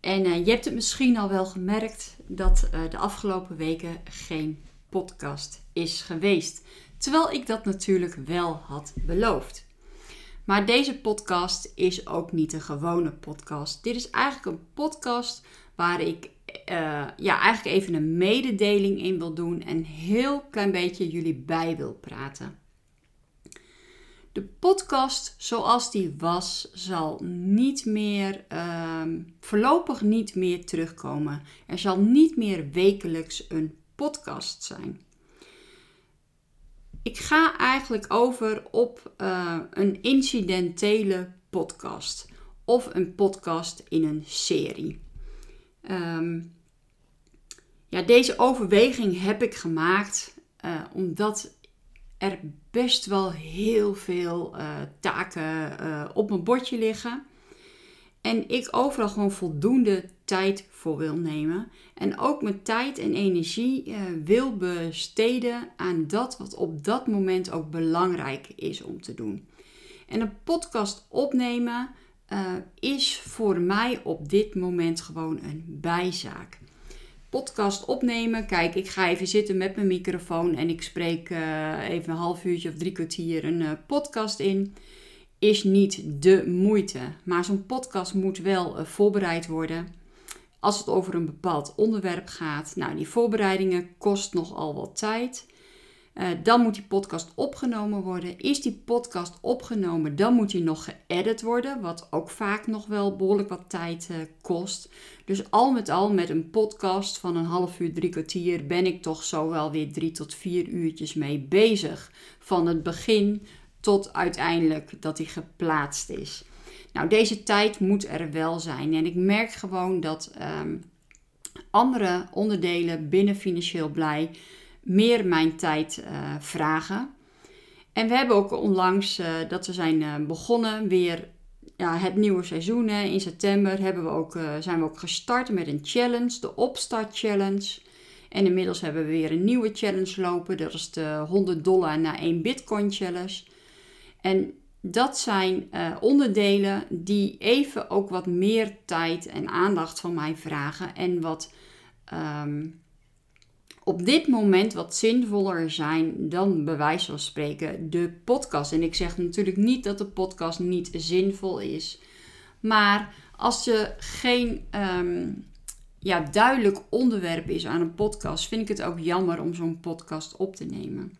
En je hebt het misschien al wel gemerkt dat de afgelopen weken geen podcast is geweest. Terwijl ik dat natuurlijk wel had beloofd. Maar deze podcast is ook niet een gewone podcast. Dit is eigenlijk een podcast waar ik eigenlijk even een mededeling in wil doen. En heel klein beetje jullie bij wil praten. De podcast zoals die was zal niet meer, voorlopig niet meer terugkomen. Er zal niet meer wekelijks een podcast zijn. Ik ga eigenlijk over op een incidentele podcast. Of een podcast in een serie. Deze overweging heb ik gemaakt omdat er best wel heel veel taken op mijn bordje liggen. En ik overal gewoon voldoende tijd voor wil nemen. En ook mijn tijd en energie wil besteden aan dat wat op dat moment ook belangrijk is om te doen. En een podcast opnemen is voor mij op dit moment gewoon een bijzaak. Podcast opnemen. Kijk, ik ga even zitten met mijn microfoon en ik spreek even een half uurtje of drie kwartier een podcast in. Is niet de moeite. Maar zo'n podcast moet wel voorbereid worden. Als het over een bepaald onderwerp gaat. Nou, die voorbereidingen kost nogal wat tijd. Dan moet die podcast opgenomen worden. Is die podcast opgenomen, dan moet die nog geëdit worden. Wat ook vaak nog wel behoorlijk wat tijd kost. Dus al met een podcast van een half uur, drie kwartier ben ik toch zo wel weer 3 tot 4 uurtjes mee bezig. Van het begin tot uiteindelijk dat die geplaatst is. Nou, deze tijd moet er wel zijn. En ik merk gewoon dat andere onderdelen binnen Financieel Blij meer mijn tijd vragen. En we hebben ook onlangs dat we zijn begonnen weer het nieuwe seizoen. In september zijn we ook gestart met een challenge, de Opstart-Challenge. En inmiddels hebben we weer een nieuwe challenge lopen. Dat is de 100 dollar naar 1 Bitcoin-challenge. En dat zijn onderdelen die even ook wat meer tijd en aandacht van mij vragen. En wat op dit moment wat zinvoller zijn dan bij wijze van spreken de podcast. En ik zeg natuurlijk niet dat de podcast niet zinvol is. Maar als er geen duidelijk onderwerp is aan een podcast, vind ik het ook jammer om zo'n podcast op te nemen.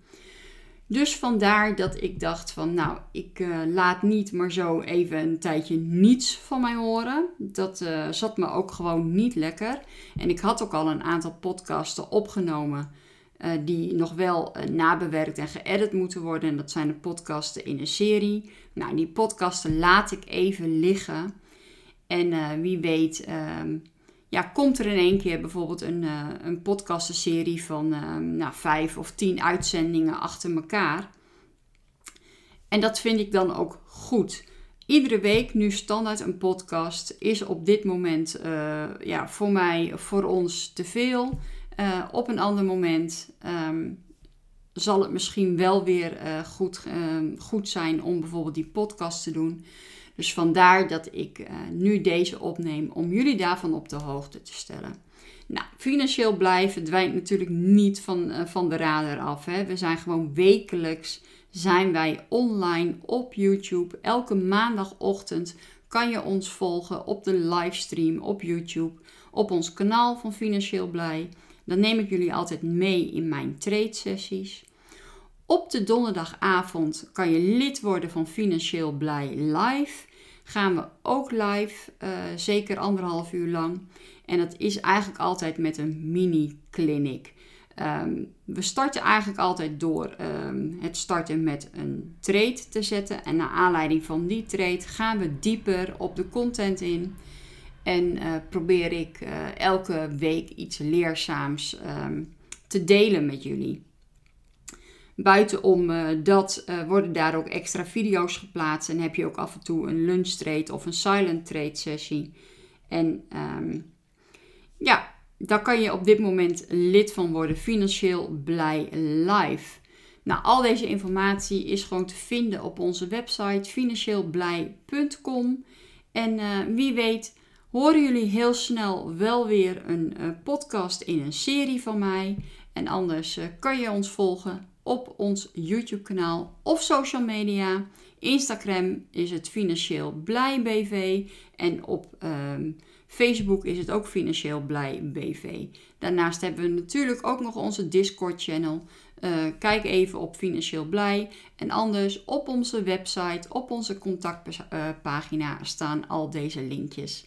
Dus vandaar dat ik dacht van ik laat niet maar zo even een tijdje niets van mij horen. Dat zat me ook gewoon niet lekker. En ik had ook al een aantal podcasten opgenomen die nog wel nabewerkt en geëdit moeten worden. En dat zijn de podcasten in een serie. Nou, die podcasten laat ik even liggen. En wie weet komt er in één keer bijvoorbeeld een podcastenserie van 5 of 10 uitzendingen achter elkaar. En dat vind ik dan ook goed. Iedere week nu standaard een podcast is op dit moment voor mij, voor ons te veel. Op een ander moment zal het misschien wel weer goed zijn om bijvoorbeeld die podcast te doen. Dus vandaar dat ik nu deze opneem om jullie daarvan op de hoogte te stellen. Nou, Financieel Blij verdwijnt natuurlijk niet van de radar af. Hè. We zijn gewoon wekelijks zijn wij online op YouTube. Elke maandagochtend kan je ons volgen op de livestream op YouTube. Op ons kanaal van Financieel Blij. Dan neem ik jullie altijd mee in mijn trade sessies. Op de donderdagavond kan je lid worden van Financieel Blij Live. Gaan we ook live, zeker 1,5 uur lang. En dat is eigenlijk altijd met een mini-clinic. We starten eigenlijk altijd door het starten met een trade te zetten. En naar aanleiding van die trade gaan we dieper op de content in. En probeer ik elke week iets leerzaams te delen met jullie. Buitenom dat worden daar ook extra video's geplaatst. En heb je ook af en toe een lunch trade of een silent trade sessie. En ja, daar kan je op dit moment lid van worden. Financieel Blij Live. Nou, al deze informatie is gewoon te vinden op onze website. Financieelblij.com. En wie weet horen jullie heel snel wel weer een podcast in een serie van mij. En anders kan je ons volgen op ons YouTube kanaal of social media. Instagram is het Financieel Blij BV. En op Facebook is het ook Financieel Blij BV. Daarnaast hebben we natuurlijk ook nog onze Discord channel. Kijk even op Financieel Blij. En anders op onze website, op onze contactpagina staan al deze linkjes.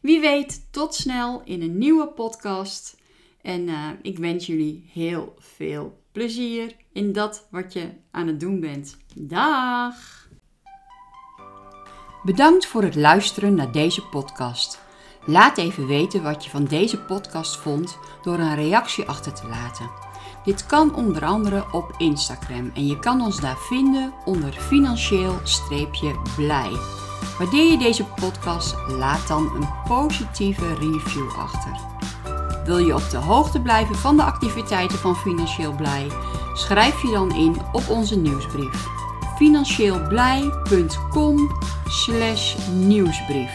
Wie weet, tot snel in een nieuwe podcast. En ik wens jullie heel veel plezier in dat wat je aan het doen bent. Dag! Bedankt voor het luisteren naar deze podcast. Laat even weten wat je van deze podcast vond door een reactie achter te laten. Dit kan onder andere op Instagram en je kan ons daar vinden onder financieel-blij. Waardeer je deze podcast? Laat dan een positieve review achter. Wil je op de hoogte blijven van de activiteiten van Financieel Blij? Schrijf je dan in op onze nieuwsbrief. Financieelblij.com/nieuwsbrief.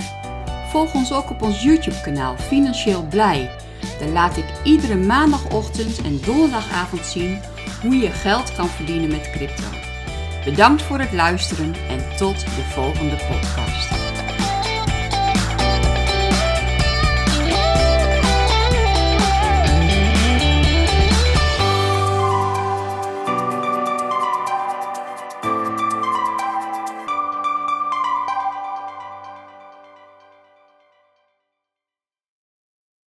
Volg ons ook op ons YouTube kanaal Financieel Blij. Daar laat ik iedere maandagochtend en donderdagavond zien hoe je geld kan verdienen met crypto. Bedankt voor het luisteren en tot de volgende podcast.